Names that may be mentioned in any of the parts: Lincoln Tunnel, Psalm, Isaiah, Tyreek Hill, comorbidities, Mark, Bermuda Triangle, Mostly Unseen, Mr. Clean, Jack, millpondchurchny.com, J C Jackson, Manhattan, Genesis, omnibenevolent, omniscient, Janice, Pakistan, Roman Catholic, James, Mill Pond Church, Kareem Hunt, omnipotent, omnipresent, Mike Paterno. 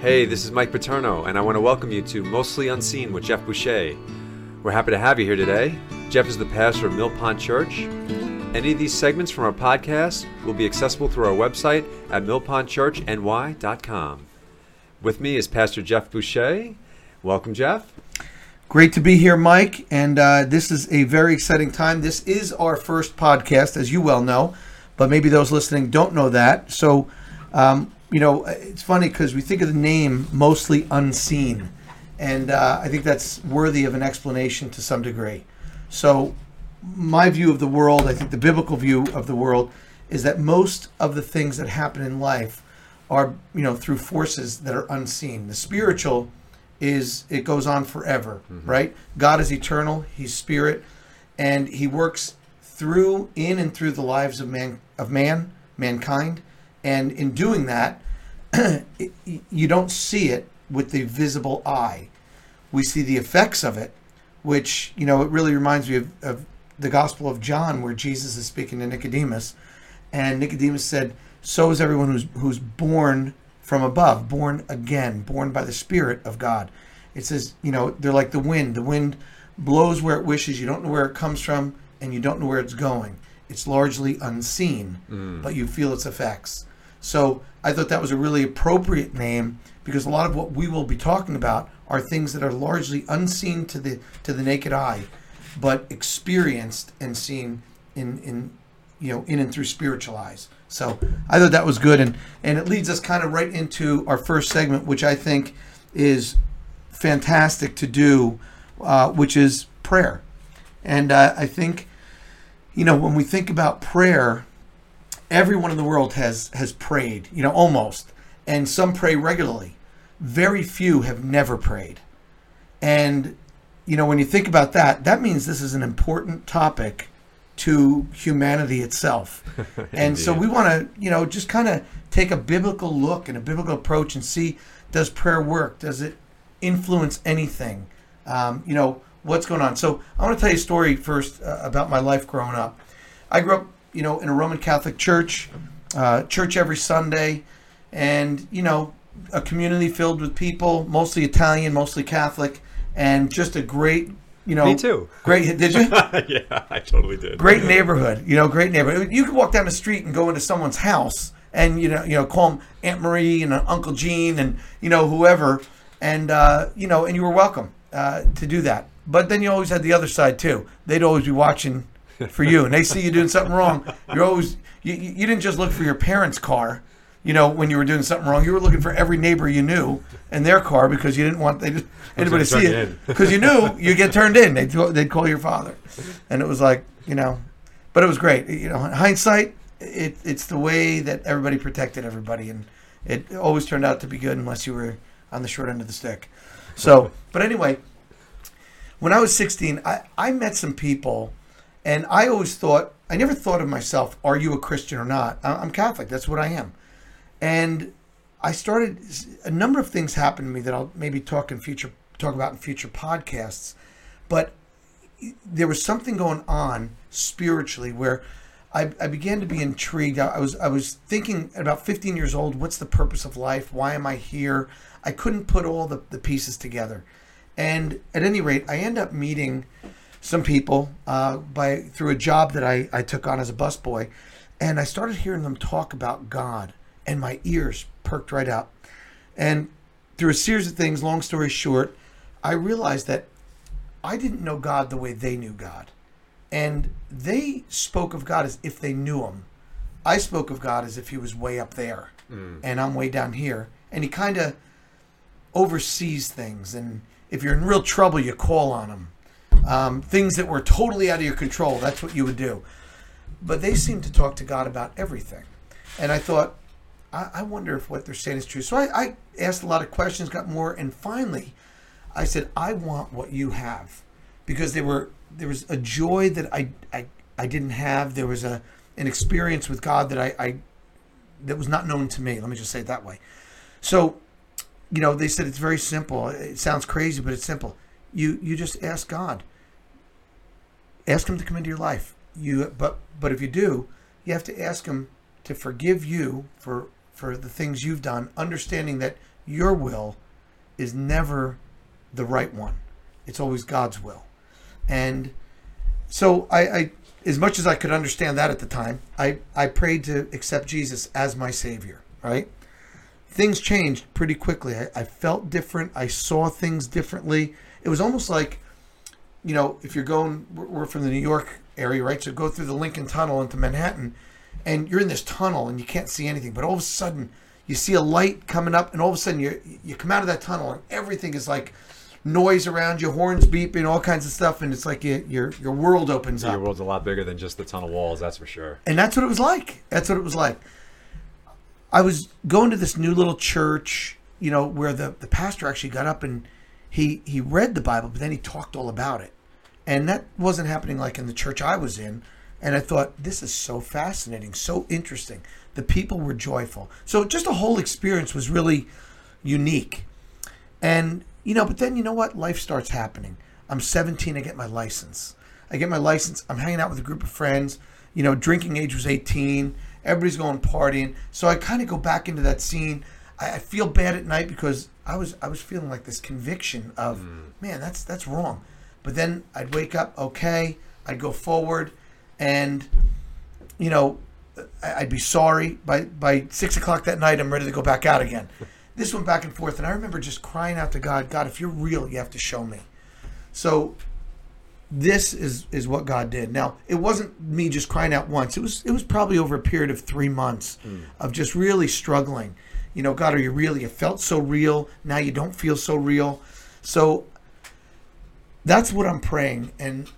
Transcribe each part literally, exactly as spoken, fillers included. Hey, this is Mike Paterno, and I want to welcome you to Mostly Unseen with Jeff Boucher. We're happy to have you here today. Jeff is the pastor of Mill Pond Church. Any of these segments from our podcast will be accessible through our website at mill pond church n y dot com. With me is Pastor Jeff Boucher. Welcome, Jeff. Great to be here, Mike, and uh, this is a very exciting time. This is our first podcast, as you well know, but maybe those listening don't know that. So, um, you know, it's funny because we think of the name Mostly Unseen, and uh, I think that's worthy of an explanation to some degree. So my view of the world, I think the biblical view of the world, is that most of the things that happen in life are, you know, through forces that are unseen. The spiritual is it goes on forever, mm-hmm. right? God is eternal, he's spirit, and he works through, in and through the lives of man, of man, mankind. And in doing that, it, you don't see it with the visible eye. We see the effects of it, which, you know, it really reminds me of, of the Gospel of John, where Jesus is speaking to Nicodemus. And Nicodemus said, so is everyone who's who's born from above, born again, born by the Spirit of God. It says, you know, they're like the wind. The wind blows where it wishes. You don't know where it comes from, and you don't know where it's going. It's largely unseen, mm. but you feel its effects. So I thought that was a really appropriate name, because a lot of what we will be talking about are things that are largely unseen to the to the naked eye, but experienced and seen in in you know in and through spiritual eyes. So I thought that was good, and, and it leads us kind of right into our first segment, which I think is fantastic to do, uh, which is prayer. And uh, I think, you know, when we think about prayer, everyone in the world has, has prayed, you know, almost. And some pray regularly. Very few have never prayed. And, you know, when you think about that, that means this is an important topic to humanity itself. And so we want to, you know, just kind of take a biblical look and a biblical approach and see, does prayer work? Does it influence anything? Um, you know, what's going on? So I want to tell you a story first uh, about my life growing up. I grew up, you know, in a Roman Catholic church, uh, church every Sunday, and, you know, a community filled with people, mostly Italian, mostly Catholic, and just a great You know, me too. Great, did you? Yeah, I totally did. Great neighborhood, you know, great neighborhood. You could walk down the street and go into someone's house, and you know, you know, call them Aunt Marie and Uncle Gene and you know whoever, and uh, you know, and you were welcome uh, to do that. But then you always had the other side too. They'd always be watching for you, and they see you doing something wrong. You're always you, you didn't just look for your parents' car. You know, when you were doing something wrong, you were looking for every neighbor you knew and their car, because you didn't want they just, anybody to see it. Because you knew you get turned in. They'd, they'd call your father. And it was like, you know, but it was great. You know, in hindsight, it, it's the way that everybody protected everybody. And it always turned out to be good unless you were on the short end of the stick. So, but anyway, when I was sixteen, I, I met some people, and I always thought, I never thought of myself, are you a Christian or not? I'm Catholic. That's what I am. And I started, a number of things happened to me that I'll maybe talk in future, talk about in future podcasts, but there was something going on spiritually where I, I began to be intrigued. I was, I was thinking at about fifteen years old, what's the purpose of life? Why am I here? I couldn't put all the, the pieces together. And at any rate, I end up meeting some people uh, by through a job that I, I took on as a busboy, and I started hearing them talk about God. And my ears perked right up. And through a series of things, long story short, I realized that I didn't know God the way they knew God. And they spoke of God as if they knew him. I spoke of God as if he was way up there. Mm. And I'm way down here. And he kind of oversees things. And if you're in real trouble, you call on him. Um, things that were totally out of your control, that's what you would do. But they seemed to talk to God about everything. And I thought, I wonder if what they're saying is true. So I, I asked a lot of questions, got more, and finally I said, I want what you have. Because there were there was a joy that I I, I didn't have. There was a an experience with God that I, I that was not known to me. Let me just say it that way. So, you know, they said it's very simple. It sounds crazy, but it's simple. You you just ask God. Ask him to come into your life. You but but if you do, you have to ask him to forgive you for for the things you've done, understanding that your will is never the right one. It's always God's will. And so I, I as much as I could understand that at the time, I, I prayed to accept Jesus as my Savior, right? Things changed pretty quickly. I, I felt different. I saw things differently. It was almost like, you know, if you're going, we're from the New York area, right? So go through the Lincoln Tunnel into Manhattan, and you're in this tunnel and you can't see anything. But all of a sudden, you see a light coming up, and all of a sudden you you come out of that tunnel, and everything is like noise around you, horns beeping, all kinds of stuff, and it's like you, your your world opens up. Your world's a lot bigger than just the tunnel walls, that's for sure. And that's what it was like. That's what it was like. I was going to this new little church, you know, where the, the pastor actually got up and he he read the Bible, but then he talked all about it. And that wasn't happening like in the church I was in. And I thought, this is so fascinating, so interesting. The people were joyful. So just the whole experience was really unique. And, you know, but then you know what? Life starts happening. I'm seventeen. I get my license. I get my license. I'm hanging out with a group of friends. You know, drinking age was eighteen. Everybody's going partying. So I kind of go back into that scene. I, I feel bad at night because I was I was feeling like this conviction of, mm. man, that's that's wrong. But then I'd wake up, okay. I'd go forward. And, you know, I'd be sorry. By by six o'clock that night, I'm ready to go back out again. This went back and forth. And I remember just crying out to God, God, if you're real, you have to show me. So this is, is what God did. Now, it wasn't me just crying out once. It was it was probably over a period of three months mm. of just really struggling. You know, God, are you real? You felt so real. Now you don't feel so real. So that's what I'm praying. And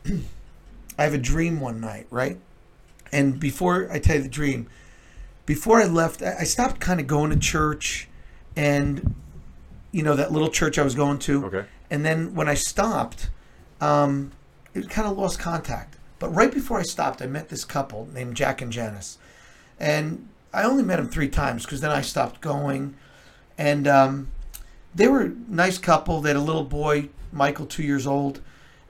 I have a dream one night, right? And before I tell you the dream, before I left, I stopped kind of going to church and, you know, that little church I was going to. Okay. And then when I stopped, um, it kind of lost contact. But right before I stopped, I met this couple named Jack and Janice. And I only met them three times because then I stopped going. And um, they were a nice couple. They had a little boy, Michael, two years old.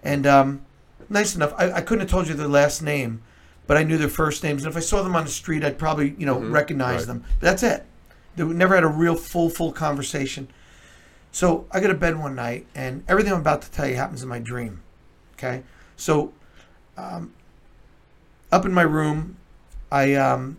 And um, nice enough. I, I couldn't have told you their last name, but I knew their first names. And if I saw them on the street, I'd probably, you know, mm-hmm. recognize right. them. But that's it. They never had a real full, full conversation. So I go to bed one night, and everything I'm about to tell you happens in my dream. Okay? So um, up in my room, I, um,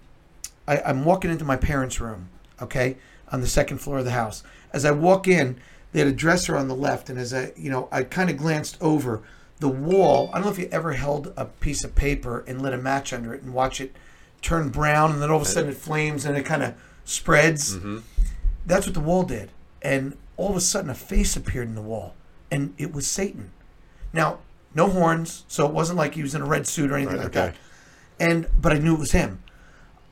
I, I'm walking into my parents' room, okay, on the second floor of the house. As I walk in, they had a dresser on the left, and as I, you know, I kind of glanced over the wall. I don't know if you ever held a piece of paper and lit a match under it and watch it turn brown, and then all of a sudden it flames and it kind of spreads. Mm-hmm. That's what the wall did. And all of a sudden a face appeared in the wall, and it was Satan. Now, no horns, so it wasn't like he was in a red suit or anything right, like okay. that. And but I knew it was him.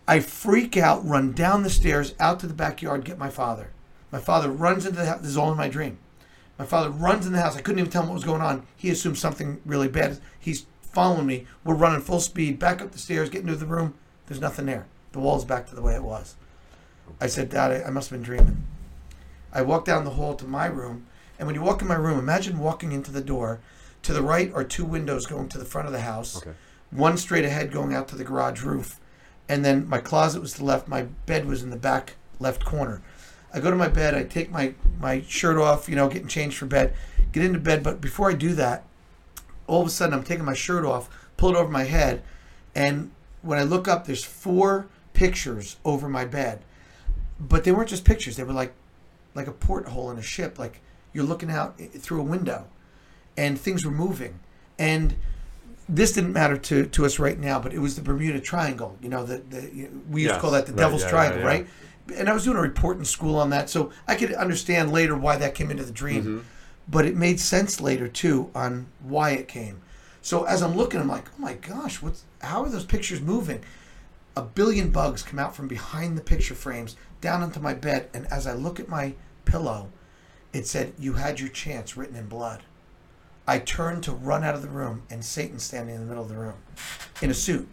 I freak out, run down the stairs, out to the backyard, get my father. My father runs into the house. This is all in my dream. My father runs in the house. I couldn't even tell him what was going on. He assumed something really bad. He's following me. We're running full speed, back up the stairs, get into the room. There's nothing there. The wall's back to the way it was. I said, Dad, I must have been dreaming. I walked down the hall to my room, and when you walk in my room, imagine walking into the door. To the right are two windows going to the front of the house, okay. one straight ahead going out to the garage roof, and then my closet was to the left. My bed was in the back left corner. I go to my bed. I take my, my shirt off, you know, getting changed for bed, get into bed. But before I do that, all of a sudden I'm taking my shirt off, pull it over my head, and when I look up, there's four pictures over my bed. But they weren't just pictures. They were like like a porthole in a ship. Like you're looking out through a window, and things were moving. And this didn't matter to, to us right now, but it was the Bermuda Triangle. You know, the, the we used yes, to call that the right, Devil's yeah, Triangle, yeah, yeah. right? And I was doing a report in school on that, so I could understand later why that came into the dream. Mm-hmm. But it made sense later, too, on why it came. So as I'm looking, I'm like, oh, my gosh, what's how are those pictures moving? A billion bugs come out from behind the picture frames down into my bed. And as I look at my pillow, it said, "You had your chance," written in blood. I turned to run out of the room, and Satan's standing in the middle of the room in a suit.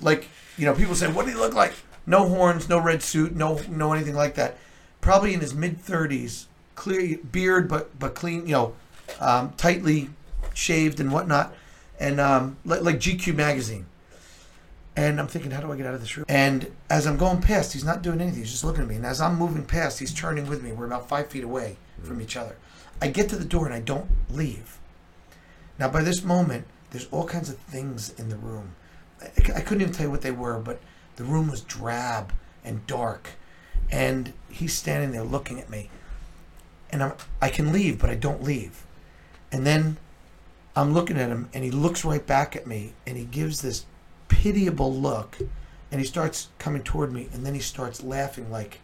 Like, you know, people say, what did he look like? No horns, no red suit, no no anything like that. Probably in his mid-thirties, clear beard, but but clean, you know, um, tightly shaved and whatnot, and um, like, like G Q magazine. And I'm thinking, how do I get out of this room? And as I'm going past, he's not doing anything. He's just looking at me. And as I'm moving past, he's turning with me. We're about five feet away mm-hmm. from each other. I get to the door and I don't leave. Now, by this moment, there's all kinds of things in the room. I, I couldn't even tell you what they were, but the room was drab and dark. And he's standing there looking at me. And I'm, I can leave, but I don't leave. And then I'm looking at him, and he looks right back at me, and he gives this pitiable look, and he starts coming toward me, and then he starts laughing like,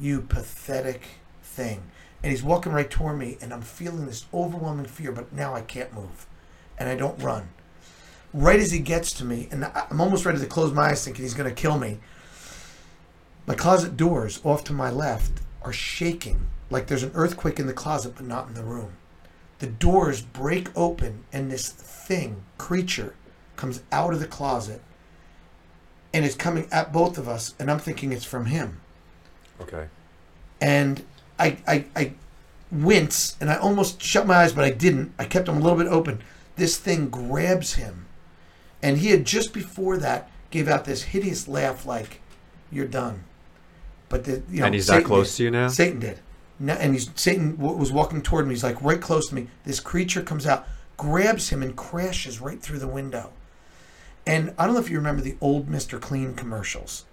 you pathetic thing. And he's walking right toward me, and I'm feeling this overwhelming fear, but now I can't move, and I don't run. Right as he gets to me, and I'm almost ready to close my eyes thinking he's going to kill me, my closet doors off to my left are shaking like there's an earthquake in the closet, but not in the room. The doors break open, and this thing, creature, comes out of the closet, and it's coming at both of us, and I'm thinking it's from him. Okay. And I, I I wince, and I almost shut my eyes, but I didn't. I kept them a little bit open. This thing grabs him, and he had just before that gave out this hideous laugh like, you're done. But the, you know, and he's Satan that close did. to you now? Satan did. Now, and he's, Satan was walking toward me. He's like right close to me. This creature comes out, grabs him, and crashes right through the window. And I don't know if you remember the old Mister Clean commercials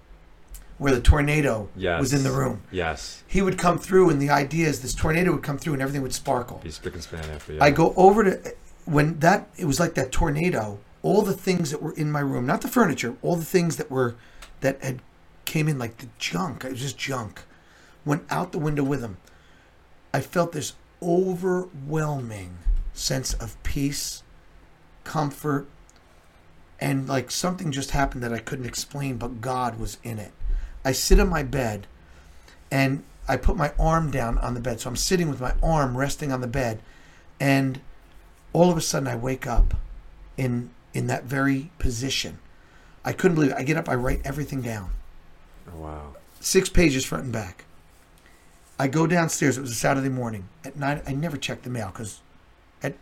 where the tornado yes. was in the room. Yes. He would come through, and the idea is this tornado would come through and everything would sparkle. Be spick and span after you. I go over to, when that, it was like that tornado, all the things that were in my room, not the furniture, all the things that were, that had came in like the junk, it was just junk, went out the window with him. I felt this overwhelming sense of peace, comfort, and like something just happened that I couldn't explain, but God was in it. I sit on my bed, and I put my arm down on the bed. So I'm sitting with my arm resting on the bed, and all of a sudden I wake up in in that very position. I couldn't believe it. I get up, I write everything down. Oh, wow. Six pages front and back. I go downstairs. It was a Saturday morning. At nine, I never checked the mail because at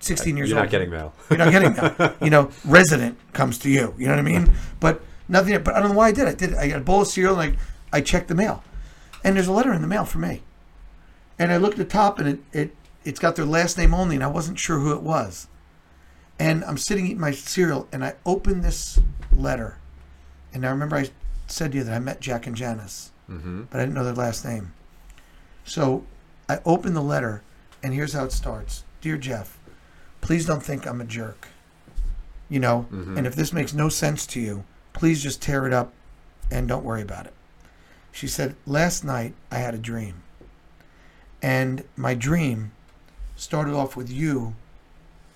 sixteen years old, you're not getting mail. You're not getting mail. You know, resident comes to you. You know what I mean? But nothing. But I don't know why I did it. I did it. I got a bowl of cereal, and I, I checked the mail, and there's a letter in the mail for me. And I look at the top, and it it it's got their last name only, and I wasn't sure who it was. And I'm sitting eating my cereal, and I open this letter, and I remember I said to you that I met Jack and Janice, mm-hmm. but I didn't know their last name. So I open the letter, and here's how it starts. Dear Jeff, please don't think I'm a jerk. You know, mm-hmm. and if this makes no sense to you, please just tear it up and don't worry about it. She said, last night I had a dream. And my dream started off with you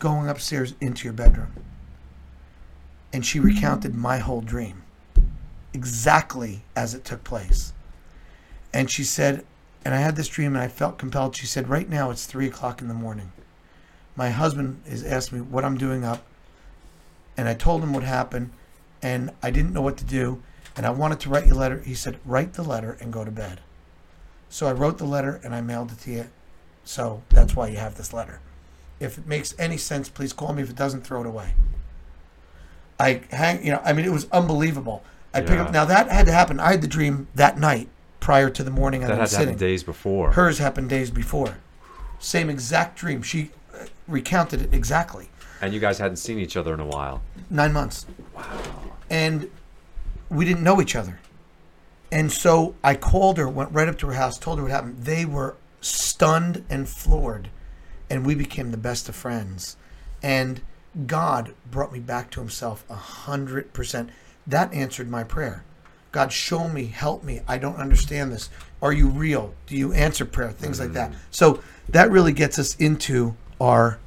going upstairs into your bedroom. And she recounted my whole dream exactly as it took place. And she said, and I had this dream, and I felt compelled. She said, right now it's three o'clock in the morning. My husband has asked me what I'm doing up, and I told him what happened, and I didn't know what to do, and I wanted to write you a letter. He said, write the letter and go to bed. So I wrote the letter, and I mailed it to you. So that's why you have this letter. If it makes any sense, please call me. If it doesn't, throw it away. I hang, you know, I mean, it was unbelievable. I yeah. pick up, now that had to happen. I had the dream that night. Prior to the morning I was sitting. That happened days before. Hers happened days before. Same exact dream. She recounted it exactly. And you guys hadn't seen each other in a while. Nine months. Wow. And we didn't know each other. And so I called her, went right up to her house, told her what happened. They were stunned and floored, and we became the best of friends. And God brought me back to himself one hundred percent. That answered my prayer. God, show me, help me. I don't understand this. Are you real? Do you answer prayer? Things mm-hmm. like that. So that really gets us into our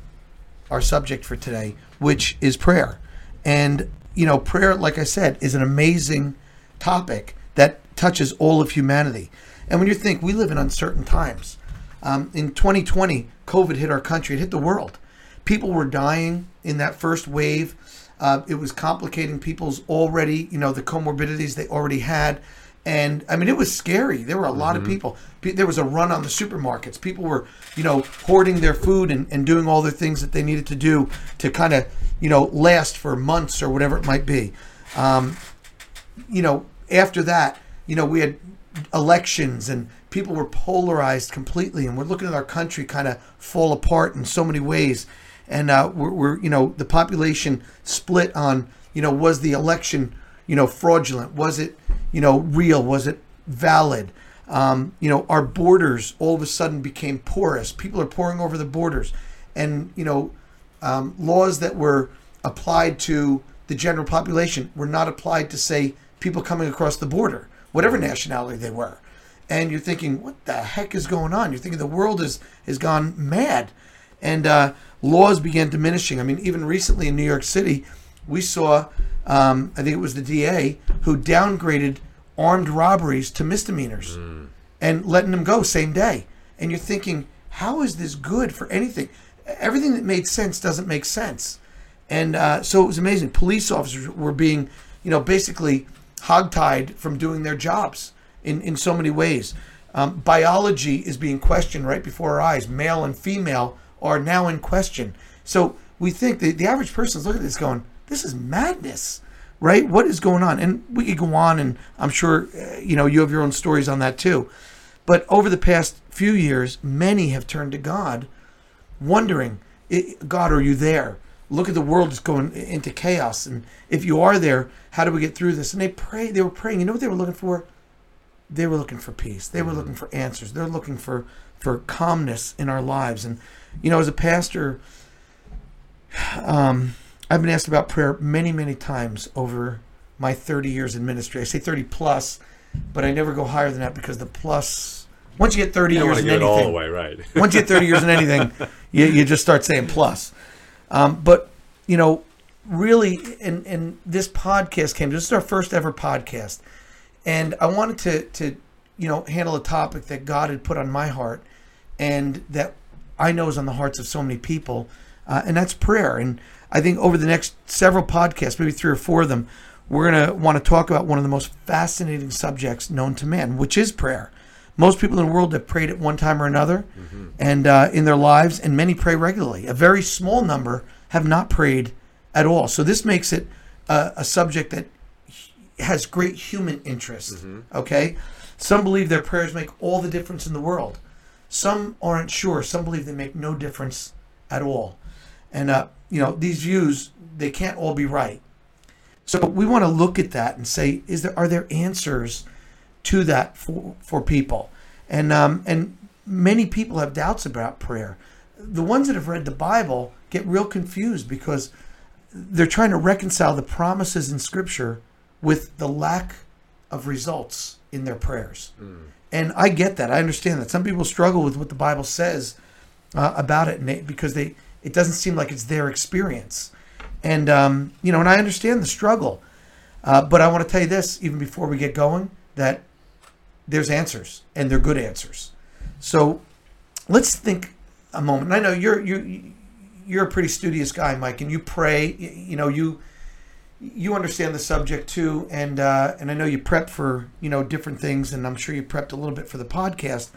our subject for today, which is prayer. And, you know, prayer, like I said, is an amazing topic that touches all of humanity. And when you think, we live in uncertain times. Um, in twenty twenty, COVID hit our country. It hit the world. People were dying in that first wave. Uh, it was complicating people's already, you know, the comorbidities they already had. And, I mean, it was scary. There were a mm-hmm. lot of people. Pe- there was a run on the supermarkets. People were, you know, hoarding their food and, and doing all the things that they needed to do to kind of, you know, last for months or whatever it might be. Um, you know, after that, you know, we had elections and people were polarized completely, and we're looking at our country kind of fall apart in so many ways. And uh, we're, we're, you know, the population split on, you know, was the election, you know, fraudulent? Was it, you know, real? Was it valid? Um, you know, our borders all of a sudden became porous. People are pouring over the borders. And, you know, um, laws that were applied to the general population were not applied to, say, people coming across the border, whatever nationality they were. And you're thinking, what the heck is going on? You're thinking the world is has gone mad. And uh, laws began diminishing. I mean, even recently in New York City, we saw, um, I think it was the D A, who downgraded armed robberies to misdemeanors mm. and letting them go same day. And you're thinking, how is this good for anything? Everything that made sense doesn't make sense. And uh, so it was amazing. Police officers were being, you know, basically hogtied from doing their jobs in, in so many ways. Um, biology is being questioned right before our eyes. Male and female are now in question. So we think that the average person is looking at this going, this is madness, right? What is going on? And we could go on, and I'm sure, uh, you know, you have your own stories on that too. But over the past few years, many have turned to God, wondering, God, are you there? Look at the world is going into chaos. And if you are there, how do we get through this? And they pray, they were praying. You know what they were looking for? They were looking for peace. They were looking for answers. They're looking for, for calmness in our lives. And, you know, as a pastor, um, I've been asked about prayer many, many times over my thirty years in ministry. I say thirty plus, but I never go higher than that, because the plus, once you get thirty years in anything, all the way, right? Once you get thirty years in anything, you, you just start saying plus. Um, but, you know, really, and, and this podcast came, this is our first ever podcast. And I wanted to, to, you know, handle a topic that God had put on my heart, and that I know is on the hearts of so many people. Uh, and that's prayer. And I think over the next several podcasts, maybe three or four of them, we're going to want to talk about one of the most fascinating subjects known to man, which is prayer. Most people in the world have prayed at one time or another mm-hmm. and uh, in their lives, and many pray regularly. A very small number have not prayed at all. So this makes it uh, a subject that has great human interest, mm-hmm. okay? Some believe their prayers make all the difference in the world. Some aren't sure. Some believe they make no difference at all. And, uh, you know, these views, they can't all be right. So we want to look at that and say, is there are there answers to that for, for people? And um, and many people have doubts about prayer. The ones that have read the Bible get real confused, because they're trying to reconcile the promises in Scripture with the lack of results in their prayers. Mm. And I get that. I understand that. Some people struggle with what the Bible says uh, about it, and they, because they... it doesn't seem like it's their experience. And, um, you know, and I understand the struggle. Uh, but I want to tell you this, even before we get going, that there's answers, and they're good answers. So let's think a moment. And I know you're, you're, you're a pretty studious guy, Mike, and you pray, you know, you, you understand the subject too. And, uh, and I know you prep for, you know, different things, and I'm sure you prepped a little bit for the podcast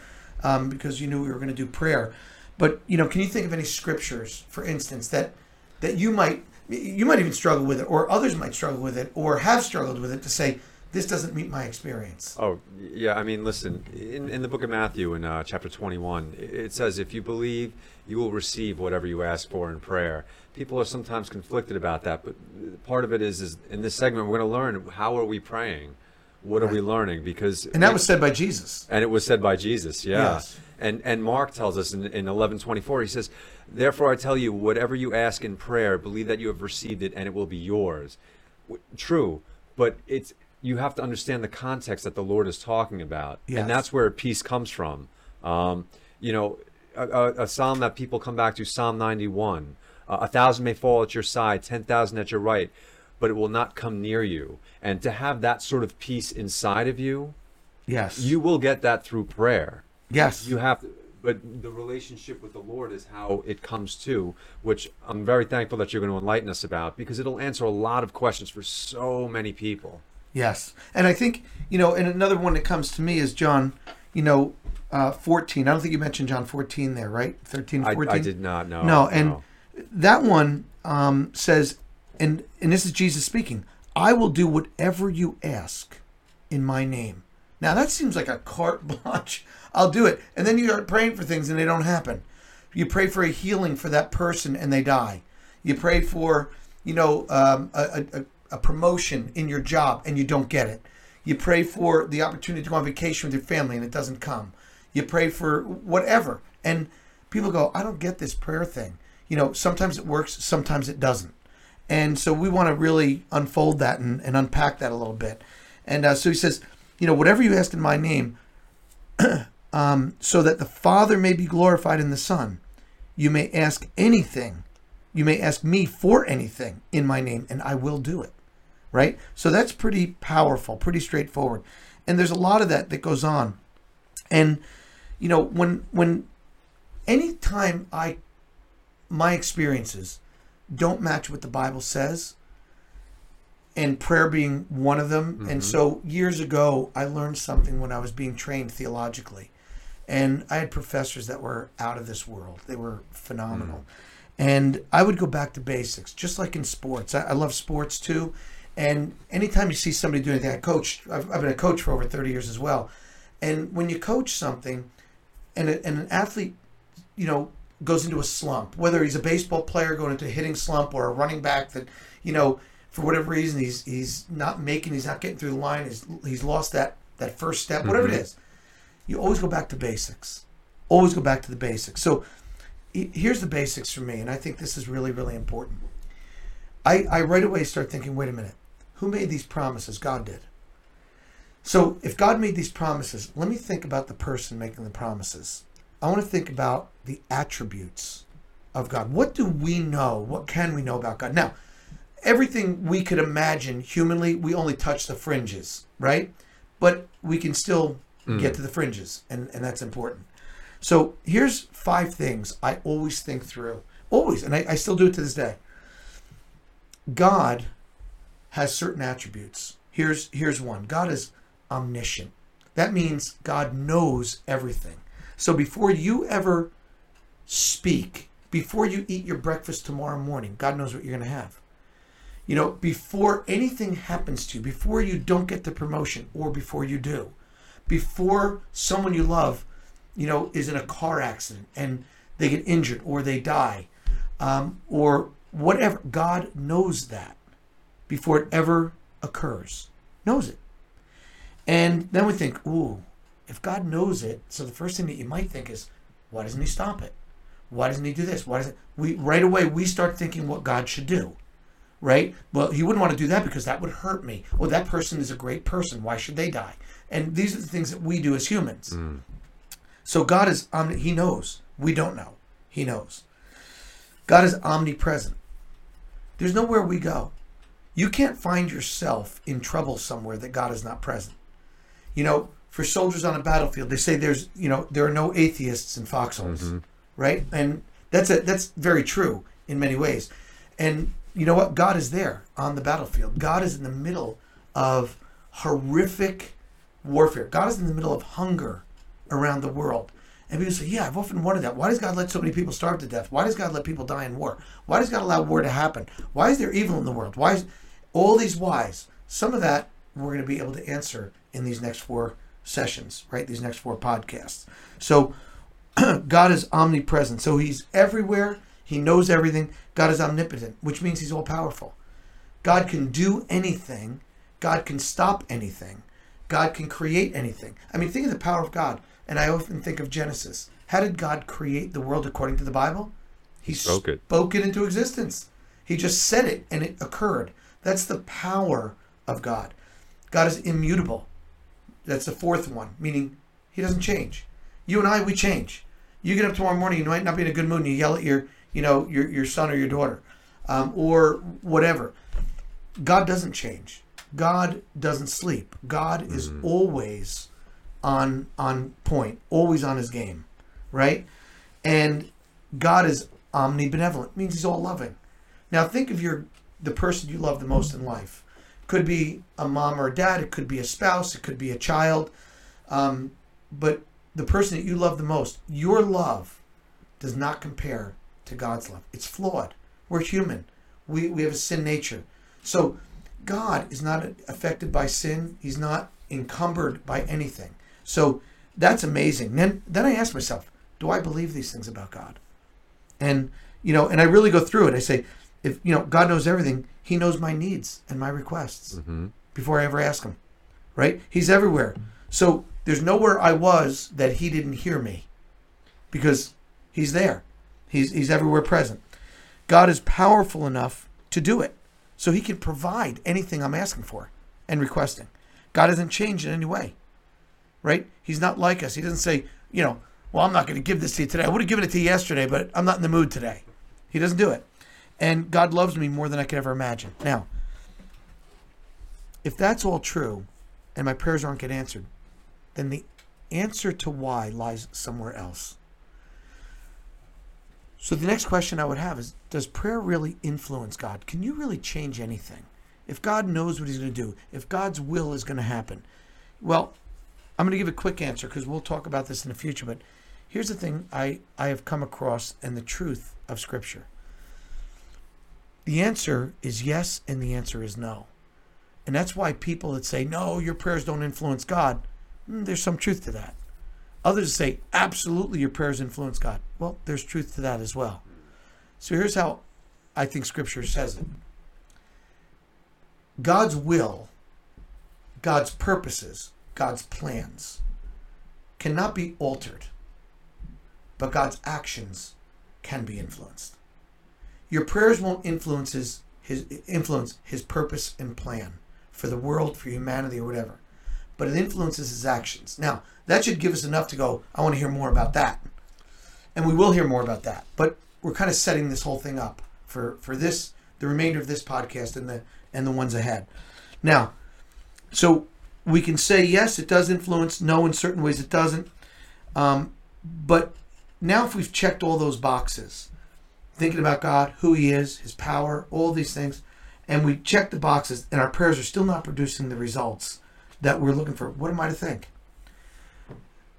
um, because you knew we were going to do prayer. But, you know, can you think of any scriptures, for instance, that that you might you might even struggle with it, or others might struggle with it, or have struggled with it, to say, this doesn't meet my experience? Oh, yeah. I mean, listen, in, in the book of Matthew, in uh, chapter twenty-one, it says, if you believe, you will receive whatever you ask for in prayer. People are sometimes conflicted about that. But part of it is, is in this segment, we're going to learn, how are we praying? What are right. we learning? Because and that was said by Jesus. And it was said by Jesus. Yeah. Yes. And and Mark tells us in, in eleven twenty-four, he says, therefore I tell you, whatever you ask in prayer, believe that you have received it and it will be yours. W- true, but it's you have to understand the context that the Lord is talking about. Yes. And that's where peace comes from. Um, you know, a, a, a psalm that people come back to, Psalm ninety-one, uh, a thousand may fall at your side, ten thousand at your right, but it will not come near you. And to have that sort of peace inside of you, yes, you will get that through prayer. Yes, you have to, but the relationship with the Lord is how it comes to, which I'm very thankful that you're going to enlighten us about, because it'll answer a lot of questions for so many people. Yes, and I think, you know, and another one that comes to me is John, you know, uh, fourteen. I don't think you mentioned John fourteen there, right? thirteen, fourteen? I, I did not, no. No, and no. That one um, says, and and this is Jesus speaking, I will do whatever you ask in my name. Now that seems like a carte blanche. I'll do it. And then you start praying for things and they don't happen. You pray for a healing for that person and they die. You pray for, you know, um, a, a, a promotion in your job and you don't get it. You pray for the opportunity to go on vacation with your family and it doesn't come. You pray for whatever. And people go, I don't get this prayer thing. You know, sometimes it works, sometimes it doesn't. And so we want to really unfold that and, and unpack that a little bit. And uh, so he says, you know, whatever you ask in my name, um, so that the Father may be glorified in the Son, you may ask anything. You may ask me for anything in my name, and I will do it, right? So that's pretty powerful, pretty straightforward. And there's a lot of that that goes on. And, you know, when when any time I, my experiences don't match what the Bible says, and prayer being one of them. Mm-hmm. And so years ago, I learned something when I was being trained theologically. And I had professors that were out of this world. They were phenomenal. Mm. And I would go back to basics, just like in sports. I, I love sports too. And anytime you see somebody doing anything, I coached, I've, I've been a coach for over thirty years as well. And when you coach something and, a, and an athlete, you know, goes into a slump, whether he's a baseball player going into a hitting slump or a running back that, you know, for whatever reason, he's he's not making, he's not getting through the line, he's, he's lost that, that first step, whatever mm-hmm. it is. You always go back to basics. Always go back to the basics. So here's the basics for me, and I think this is really, really important. I, I right away start thinking, wait a minute, who made these promises? God did. So if God made these promises, let me think about the person making the promises. I want to think about the attributes of God. What do we know? What can we know about God? Now, everything we could imagine humanly, we only touch the fringes, right? But we can still mm. get to the fringes, and, and that's important. So here's five things I always think through, always, and I, I still do it to this day. God has certain attributes. Here's here's one. God is omniscient. That means God knows everything. So before you ever speak, before you eat your breakfast tomorrow morning, God knows what you're going to have. You know, before anything happens to you, before you don't get the promotion or before you do, before someone you love, you know, is in a car accident and they get injured or they die um, or whatever. God knows that before it ever occurs, knows it. And then we think, ooh, if God knows it, so the first thing that you might think is, why doesn't he stop it? Why doesn't he do this? Why doesn't we right away, we start thinking what God should do, right? Well, he wouldn't want to do that because that would hurt me. Well, that person is a great person. Why should they die? And these are the things that we do as humans. Mm. So God is, omni- he knows. We don't know. He knows. God is omnipresent. There's nowhere we go. You can't find yourself in trouble somewhere that God is not present. You know, for soldiers on a battlefield, they say there's, you know, there are no atheists in foxholes, mm-hmm. right? And that's a, that's very true in many ways. And you know what? God is there on the battlefield. God is in the middle of horrific warfare. God is in the middle of hunger around the world. And people say, yeah, I've often wondered that. Why does God let so many people starve to death? Why does God let people die in war? Why does God allow war to happen? Why is there evil in the world? Why is all these whys? Some of that we're going to be able to answer in these next four sessions, right? These next four podcasts. So God is omnipresent. So he's everywhere. He knows everything. God is omnipotent, which means he's all powerful. God can do anything. God can stop anything. God can create anything. I mean, think of the power of God. And I often think of Genesis. How did God create the world according to the Bible? He spoke it. spoke it into existence. He just said it and it occurred. That's the power of God. God is immutable. That's the fourth one, meaning he doesn't change. You and I, we change. You get up tomorrow morning, you might not be in a good mood, and you yell at your, you know, your, your son or your daughter um, or whatever. God doesn't change. God doesn't sleep. God mm-hmm. is always on on point, always on his game, right? And God is omnibenevolent. It means he's all loving. Now think of your the person you love the most in life. Could be a mom or a dad. It could be a spouse. It could be a child. Um, but the person that you love the most, your love does not compare to God's love. It's flawed. We're human. We we have a sin nature. So God is not affected by sin. He's not encumbered by anything. So that's amazing. Then, then I ask myself, do I believe these things about God? And, you know, and I really go through it. I say, if, you know, God knows everything. He knows my needs and my requests mm-hmm. before I ever ask him, right? He's everywhere. So there's nowhere I was that he didn't hear me, because he's there. He's, he's everywhere present. God is powerful enough to do it. So he can provide anything I'm asking for and requesting. God hasn't changed in any way, right? He's not like us. He doesn't say, you know, well, I'm not going to give this to you today. I would have given it to you yesterday, but I'm not in the mood today. He doesn't do it. And God loves me more than I could ever imagine. Now, if that's all true and my prayers aren't getting answered, then the answer to why lies somewhere else. So the next question I would have is, does prayer really influence God? Can you really change anything? If God knows what he's going to do, if God's will is going to happen, well, I'm going to give a quick answer because we'll talk about this in the future. But here's the thing I, I have come across and the truth of Scripture. The answer is yes, and the answer is no. And that's why people that say, no, your prayers don't influence God, there's some truth to that. Others say, absolutely, your prayers influence God. Well, there's truth to that as well. So here's how I think Scripture says it. God's will, God's purposes, God's plans cannot be altered, but God's actions can be influenced. Your prayers won't influence his, his, influence his purpose and plan for the world, for humanity, or whatever. But it influences his actions. Now, that should give us enough to go, I want to hear more about that. And we will hear more about that. But we're kind of setting this whole thing up for, for this, the remainder of this podcast and the and the ones ahead. Now, so we can say, yes, it does influence. No, in certain ways it doesn't. Um, but now if we've checked all those boxes, thinking about God, who he is, his power, all these things, and we check the boxes and our prayers are still not producing the results that we're looking for, what am I to think?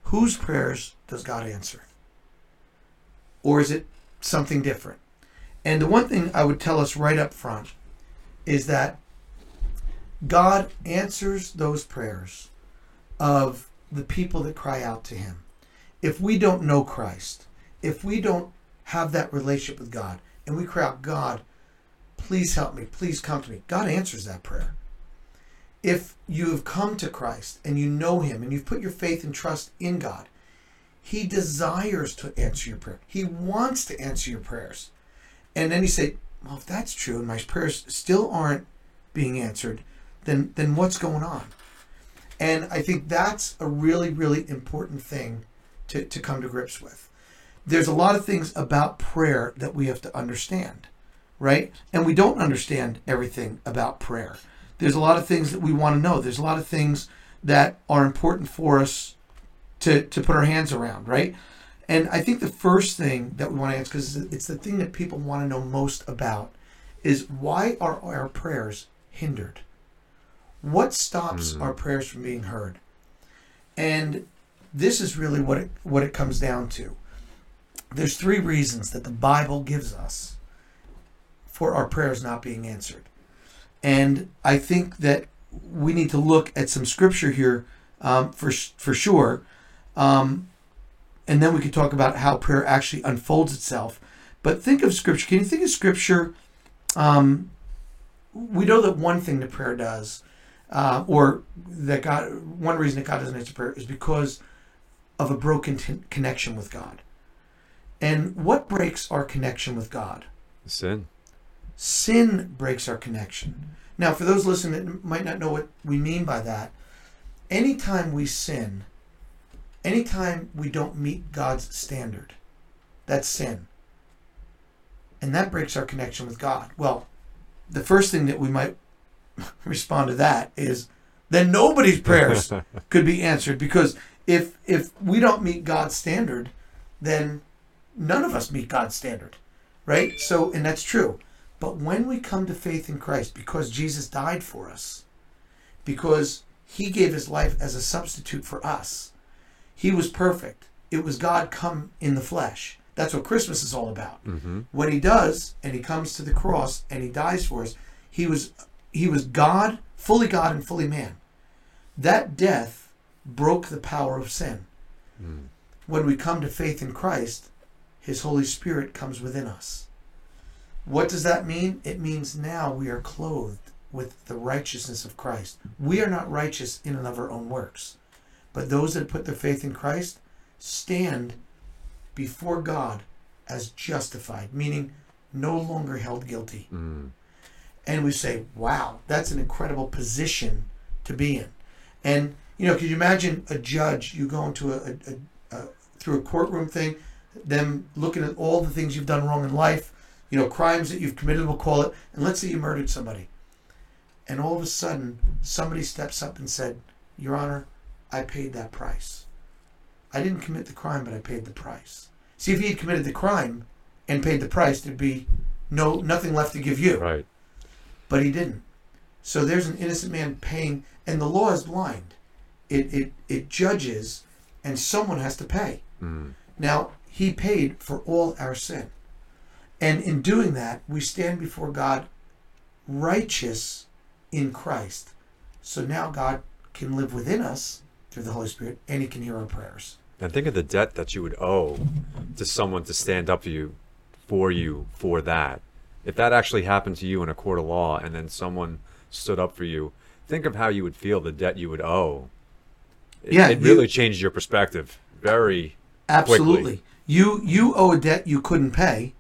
Whose prayers does God answer? Or is it something different? And the one thing I would tell us right up front is that God answers those prayers of the people that cry out to him. If we don't know Christ, if we don't have that relationship with God, and we cry out, God, please help me, please come to me, God answers that prayer. If you have come to Christ and you know him and you've put your faith and trust in God, he desires to answer your prayer. He wants to answer your prayers. And then you say, well, if that's true and my prayers still aren't being answered, then then what's going on? And I think that's a really, really important thing to, to come to grips with. There's a lot of things about prayer that we have to understand, right? And we don't understand everything about prayer. There's a lot of things that we want to know. There's a lot of things that are important for us to, to put our hands around, right? And I think the first thing that we want to answer, because it's the thing that people want to know most about, is why are our prayers hindered? What stops mm-hmm. our prayers from being heard? And this is really what it, what it comes down to. There's three reasons that the Bible gives us for our prayers not being answered. And I think that we need to look at some scripture here um, for for sure. Um, and then we can talk about how prayer actually unfolds itself. But think of scripture. Can you think of scripture? Um, we know that one thing that prayer does, uh, or that God, one reason that God doesn't answer prayer is because of a broken t- connection with God. And what breaks our connection with God? Sin. Sin breaks our connection. Now, for those listening that might not know what we mean by that, anytime we sin, anytime we don't meet God's standard, that's sin. And that breaks our connection with God. Well, the first thing that we might respond to that is, then nobody's prayers could be answered, because if if we don't meet God's standard, then none of us meet God's standard, right? So, and that's true. But when we come to faith in Christ, because Jesus died for us, because he gave his life as a substitute for us, he was perfect. It was God come in the flesh. That's what Christmas is all about. Mm-hmm. When he does, and he comes to the cross, and he dies for us, he was he was God, fully God and fully man. That death broke the power of sin. Mm. When we come to faith in Christ, his Holy Spirit comes within us. What does that mean? It means now we are clothed with the righteousness of Christ. We are not righteous in and of our own works, but those that put their faith in Christ stand before God as justified, meaning no longer held guilty. Mm. And we say, wow, that's an incredible position to be in. And, you know, could you imagine a judge, you go into a, a, a through a courtroom thing, them looking at all the things you've done wrong in life, you know, crimes that you've committed, we'll call it, and let's say you murdered somebody. And all of a sudden, somebody steps up and said, Your Honor, I paid that price. I didn't commit the crime, but I paid the price. See, if he had committed the crime and paid the price, there'd be no nothing left to give you. Right. But he didn't. So there's an innocent man paying, and the law is blind. It it, it judges, and someone has to pay. Mm. Now, he paid for all our sin. And in doing that, we stand before God righteous in Christ. So now God can live within us through the Holy Spirit, and he can hear our prayers. And think of the debt that you would owe to someone to stand up to you, for you, for that. If that actually happened to you in a court of law and then someone stood up for you, think of how you would feel, the debt you would owe. It, yeah, it really you, changed your perspective very absolutely. Quickly. You you owe a debt you couldn't pay.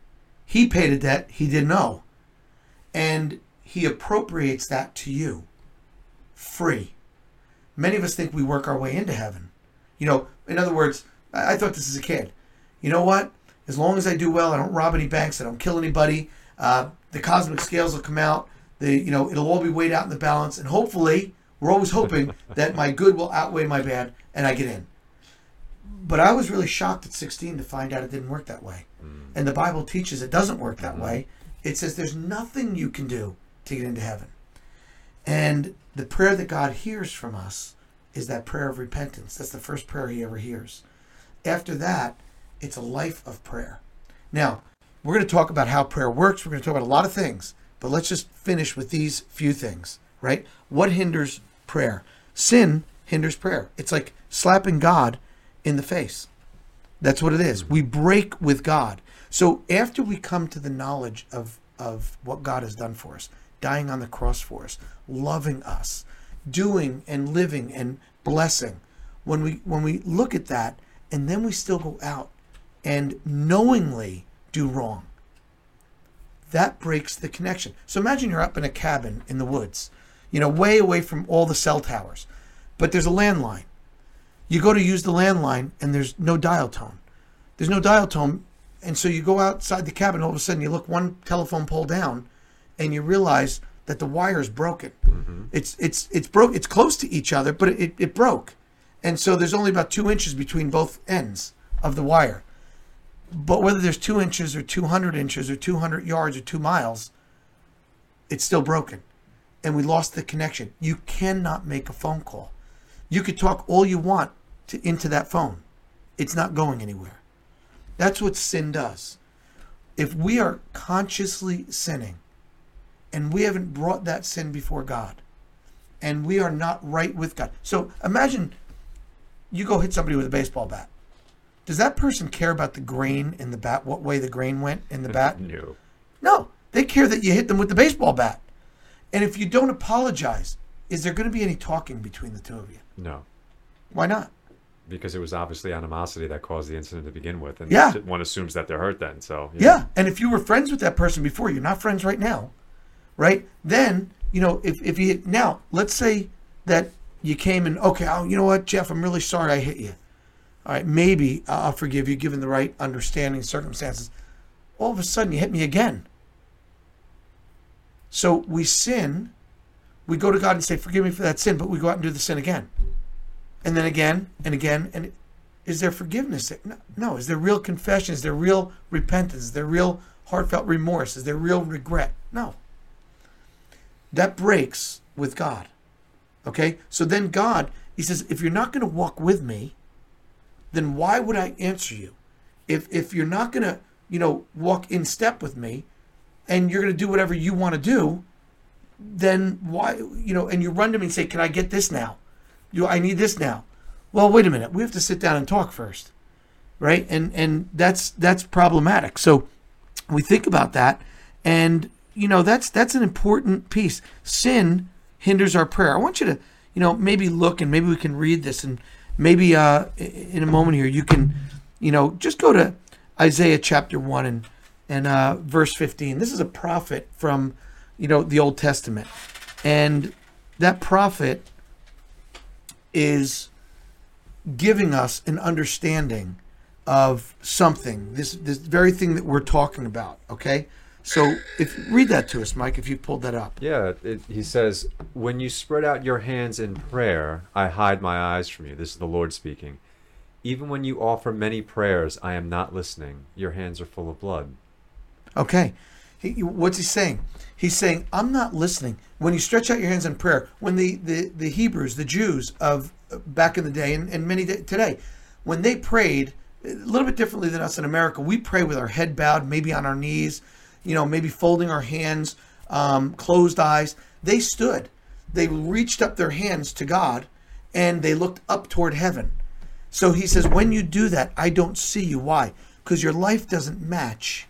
He paid a debt he didn't owe. And he appropriates that to you free. Many of us think we work our way into heaven. You know, in other words, I, I thought this as a kid. You know what? As long as I do well, I don't rob any banks, I don't kill anybody, Uh, the cosmic scales will come out. The you know it'll all be weighed out in the balance, and hopefully, we're always hoping that my good will outweigh my bad, and I get in. But I was really shocked at sixteen to find out it didn't work that way. Mm. And the Bible teaches it doesn't work that mm. way. It says there's nothing you can do to get into heaven. And the prayer that God hears from us is that prayer of repentance. That's the first prayer he ever hears. After that, it's a life of prayer. Now, we're going to talk about how prayer works. We're going to talk about a lot of things, but let's just finish with these few things, right? What hinders prayer? Sin hinders prayer. It's like slapping God in the face. That's what it is. We break with God. So after we come to the knowledge of, of what God has done for us, dying on the cross for us, loving us, doing and living and blessing, when we when we look at that, and then we still go out and knowingly do wrong, that breaks the connection. So imagine you're up in a cabin in the woods, you know, way away from all the cell towers, but there's a landline. You go to use the landline and there's no dial tone. There's no dial tone. And so you go outside the cabin, all of a sudden you look one telephone pole down and you realize that the wire is broken. Mm-hmm. It's it's it's broke. It's close to each other, but it, it broke. And so there's only about two inches between both ends of the wire. But whether there's two inches or two hundred inches or two hundred yards or two miles, it's still broken. And we lost the connection. You cannot make a phone call. You could talk all you want to into that phone. It's not going anywhere. That's what sin does. If we are consciously sinning and we haven't brought that sin before God and we are not right with God. So imagine you go hit somebody with a baseball bat. Does that person care about the grain in the bat, what way the grain went in the bat? No. No. They care that you hit them with the baseball bat. And if you don't apologize, is there going to be any talking between the two of you? No. Why not? Because it was obviously animosity that caused the incident to begin with. And yeah. One assumes that they're hurt then. So yeah. yeah. And if you were friends with that person before, you're not friends right now, right? Then, you know, if, if you hit, now, let's say that you came and, okay, oh, you know what, Jeff, I'm really sorry I hit you. All right, maybe I'll forgive you given the right understanding circumstances. All of a sudden, you hit me again. So we sin. We go to God and say, forgive me for that sin, but we go out and do the sin again. And then again and again. And is there forgiveness? No. no. Is there real confession? Is there real repentance? Is there real heartfelt remorse? Is there real regret? No. That breaks with God. Okay? So then God, he says, if you're not going to walk with me, then why would I answer you? If if you're not going to, you know, walk in step with me and you're going to do whatever you want to do, then why, you know, and you run to me and say, can I get this now? You know, I need this now. Well, wait a minute. We have to sit down and talk first, right? And and that's that's problematic. So we think about that, and you know, that's that's an important piece. Sin hinders our prayer. I want you to, you know, maybe look, and maybe we can read this, and maybe uh, in a moment here you can, you know, just go to Isaiah chapter one and and uh, verse fifteen. This is a prophet from, you know, the Old Testament, and that prophet is giving us an understanding of something, this this very thing that we're talking about. Okay, so if read that to us, Mike, if you pulled that up. Yeah, it, he says, when you spread out your hands in prayer, I hide my eyes from you. This is the Lord speaking. Even when you offer many prayers, I am not listening. Your hands are full of blood. Okay, he, what's he saying? He's saying, I'm not listening. When you stretch out your hands in prayer, when the, the, the Hebrews, the Jews of back in the day, and, and many today, when they prayed a little bit differently than us in America, we pray with our head bowed, maybe on our knees, you know, maybe folding our hands, um, closed eyes. They stood. They reached up their hands to God, and they looked up toward heaven. So he says, when you do that, I don't see you. Why? Because your life doesn't match,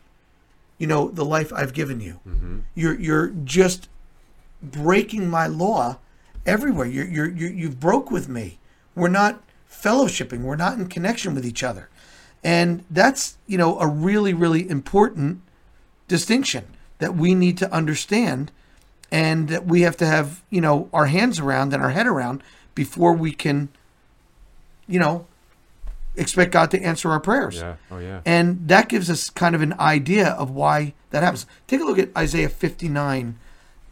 you know, the life I've given you. Mm-hmm. You're you're just breaking my law everywhere. You're you're you you've broke with me. We're not fellowshipping. We're not in connection with each other, and that's, you know, a really really important distinction that we need to understand, and that we have to have, you know, our hands around and our head around before we can, you know, expect God to answer our prayers. Yeah. Oh, yeah. And that gives us kind of an idea of why that happens. Take a look at Isaiah fifty-nine,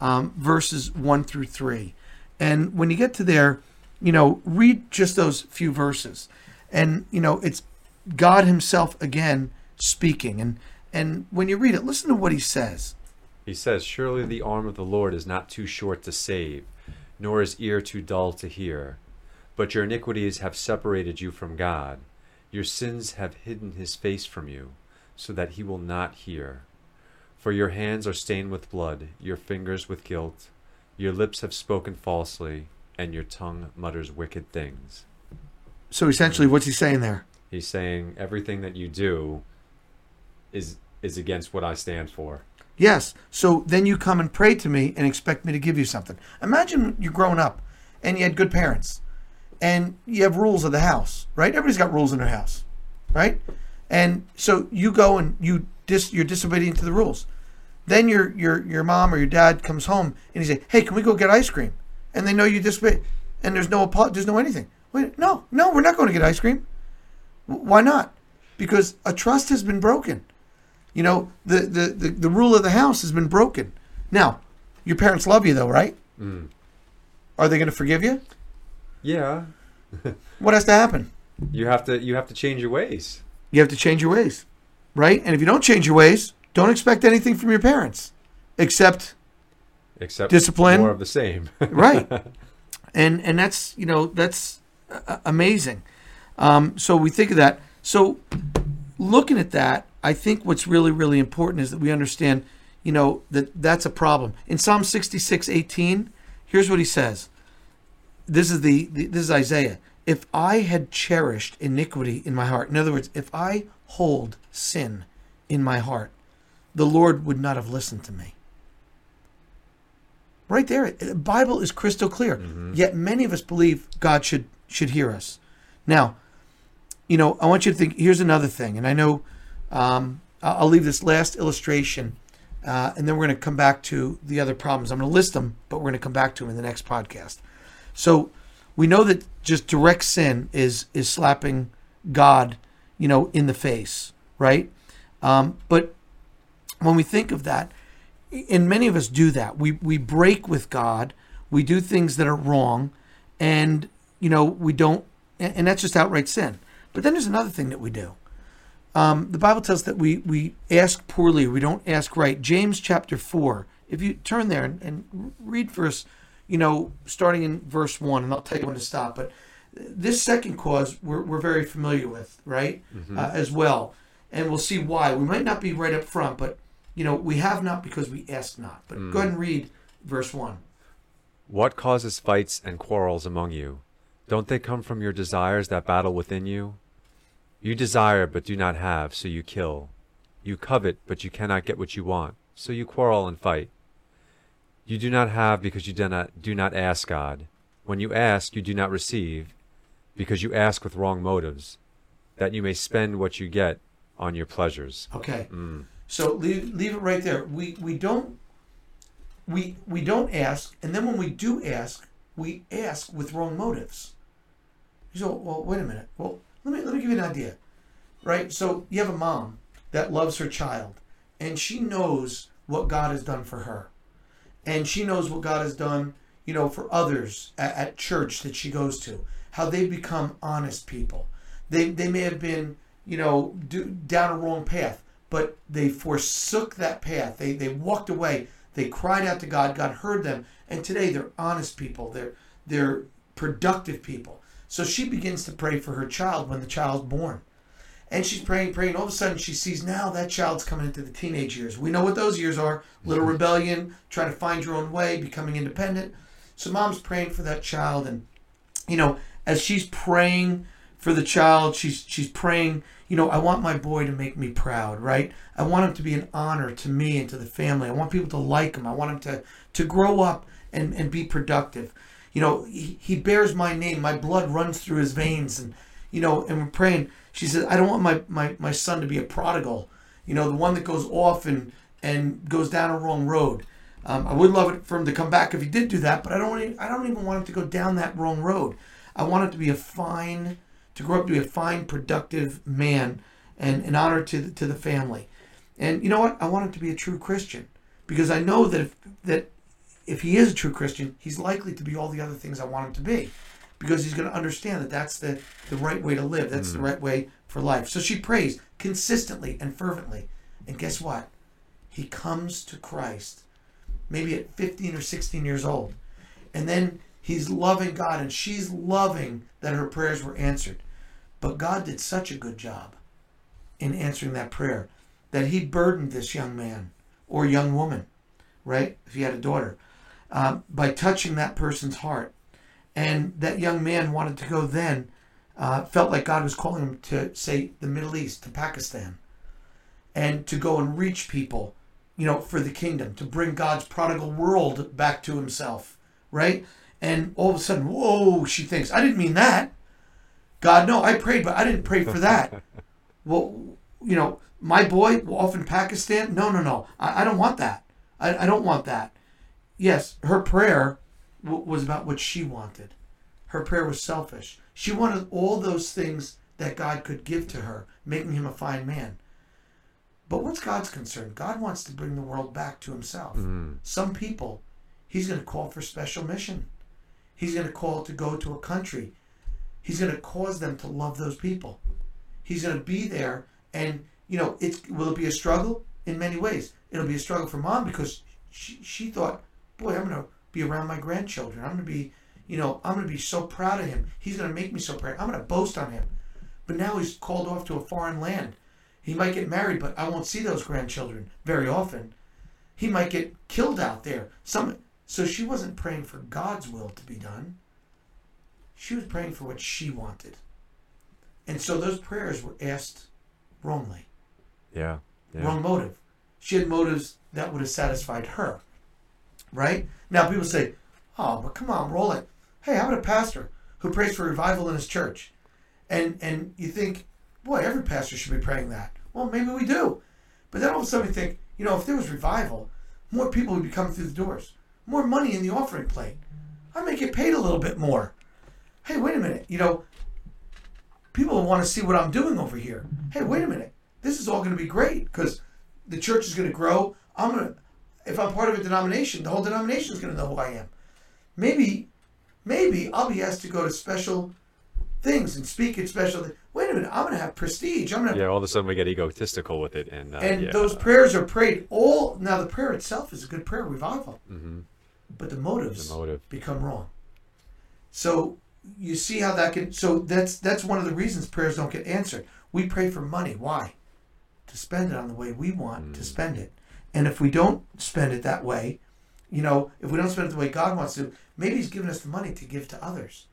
um, verses one through three. And when you get to there, you know, read just those few verses. And, you know, it's God himself again speaking. And, and when you read it, listen to what he says. He says, surely the arm of the Lord is not too short to save, nor his ear too dull to hear. But your iniquities have separated you from God. Your sins have hidden his face from you, so that he will not hear. For your hands are stained with blood, your fingers with guilt. Your lips have spoken falsely, and your tongue mutters wicked things. So essentially, what's he saying there? He's saying everything that you do is is against what I stand for. Yes. So then you come and pray to me and expect me to give you something. Imagine you're growing up and you had good parents, and you have rules of the house, right? Everybody's got rules in their house, right? And so you go and you dis, you're disobedient to the rules. Then your your your mom or your dad comes home and you say, "Hey, can we go get ice cream?" And they know you disobey, and there's no there's no anything. Wait, no, no, we're not going to get ice cream. Why not? Because a trust has been broken. You know, the the the, the rule of the house has been broken. Now, your parents love you though, right? Mm. Are they going to forgive you? Yeah. What has to happen? You have to you have to change your ways. You have to change your ways, right? And if you don't change your ways, don't expect anything from your parents, except except discipline, more of the same, right? And and that's you know that's uh, amazing. Um, so we think of that. So looking at that, I think what's really really important is that we understand, you know, that that's a problem. In Psalm sixty-six eighteen, here's what he says. This is the, the this is Isaiah. If I had cherished iniquity in my heart, in other words, if I hold sin in my heart, the Lord would not have listened to me. Right there, the Bible is crystal clear. Mm-hmm. Yet many of us believe God should should hear us. Now, you know, I want you to think. Here's another thing, and I know um, I'll leave this last illustration, uh, and then we're going to come back to the other problems. I'm going to list them, but we're going to come back to them in the next podcast. So we know that just direct sin is is slapping God, you know, in the face, right? Um, but when we think of that, and many of us do that, we we break with God, we do things that are wrong, and you know we don't, and that's just outright sin. But then there's another thing that we do. Um, the Bible tells us that we we ask poorly, we don't ask right. James chapter four. If you turn there and, and read for us. You know, starting in verse one, and I'll tell you when to stop, but this second cause we're, we're very familiar with, right? Mm-hmm. Uh, as well. And we'll see why. We might not be right up front, but, you know, we have not because we ask not. But mm. go ahead and read Verse one. What causes fights and quarrels among you? Don't they come from your desires that battle within you? You desire but do not have, so you kill. You covet but you cannot get what you want, so you quarrel and fight. You do not have because you do not, do not ask God. When you ask, you do not receive, because you ask with wrong motives, that you may spend what you get on your pleasures. Okay. Mm. So leave leave it right there. We we don't we we don't ask, and then when we do ask, we ask with wrong motives. So, well, wait a minute. Well, let me let me give you an idea. Right? So you have a mom that loves her child, and she knows what God has done for her. And she knows what God has done, you know, for others at, at church that she goes to, how they become honest people. They they may have been, you know, do, down a wrong path, but they forsook that path. They they walked away. They cried out to God. God heard them. And today they're honest people. They're they're productive people. So she begins to pray for her child when the child's born. And she's praying, praying. All of a sudden, she sees now that child's coming into the teenage years. We know what those years are. Little rebellion, trying to find your own way, becoming independent. So mom's praying for that child. And, you know, as she's praying for the child, she's she's praying, you know, I want my boy to make me proud, right? I want him to be an honor to me and to the family. I want people to like him. I want him to, to grow up and, and be productive. You know, he, he bears my name. My blood runs through his veins. And, you know, and we're praying. She said, I don't want my, my, my son to be a prodigal, you know, the one that goes off and, and goes down a wrong road. Um, I would love it for him to come back if he did do that, but I don't I don't even want him to go down that wrong road. I want him to be a fine, to grow up to be a fine, productive man and an honor to the, to the family. And you know what? I want him to be a true Christian, because I know that if, that if he is a true Christian, he's likely to be all the other things I want him to be. Because he's going to understand that that's the, the right way to live. That's mm. the right way for life. So she prays consistently and fervently. And guess what? He comes to Christ maybe at fifteen or sixteen years old. And then he's loving God, and she's loving that her prayers were answered. But God did such a good job in answering that prayer that he burdened this young man or young woman, right, if he had a daughter, uh, by touching that person's heart. And that young man wanted to go then, uh, felt like God was calling him to, say, the Middle East, to Pakistan, and to go and reach people, you know, for the kingdom, to bring God's prodigal world back to himself, right? And all of a sudden, whoa, she thinks, I didn't mean that. God, no, I prayed, but I didn't pray for that. Well, you know, my boy off in Pakistan, no, no, no, I, I don't want that. I, I don't want that. Yes, her prayer was about what she wanted. Her prayer was selfish. She wanted all those things that God could give to her, making him a fine man. But what's God's concern? God wants to bring the world back to himself. Mm-hmm. Some people, he's going to call for special mission. He's going to call to go to a country. He's going to cause them to love those people. He's going to be there. And, you know, it's, will it be a struggle? In many ways. It'll be a struggle for mom, because she, she thought, boy, I'm going to be around my grandchildren. I'm going to be, you know, I'm going to be so proud of him. He's going to make me so proud. I'm going to boast on him. But now he's called off to a foreign land. He might get married, but I won't see those grandchildren very often. He might get killed out there. Some, so she wasn't praying for God's will to be done. She was praying for what she wanted. And so those prayers were asked wrongly. Yeah. yeah. Wrong motive. She had motives that would have satisfied her. Right? Now people say, oh, but come on, roll it. Hey, how about a pastor who prays for revival in his church? And and you think, boy, every pastor should be praying that. Well, maybe we do. But then all of a sudden we think, you know, if there was revival, more people would be coming through the doors. More money in the offering plate. I may get paid a little bit more. Hey, wait a minute. You know, people want to see what I'm doing over here. Hey, wait a minute. This is all going to be great because the church is going to grow. I'm going to... If I'm part of a denomination, the whole denomination is going to know who I am. Maybe, maybe I'll be asked to go to special things and speak at special things. Wait a minute, I'm going to have prestige. I'm going to yeah. All of a sudden, we get egotistical with it, and uh, and yeah. those prayers are prayed. All now, the prayer itself is a good prayer, revival, mm-hmm. but the motives the motive. become wrong. So you see how that can. So that's that's one of the reasons prayers don't get answered. We pray for money. Why? To spend it on the way we want mm. to spend it. And if we don't spend it that way, You know, if we don't spend it the way God wants to, maybe he's given us the money to give to others.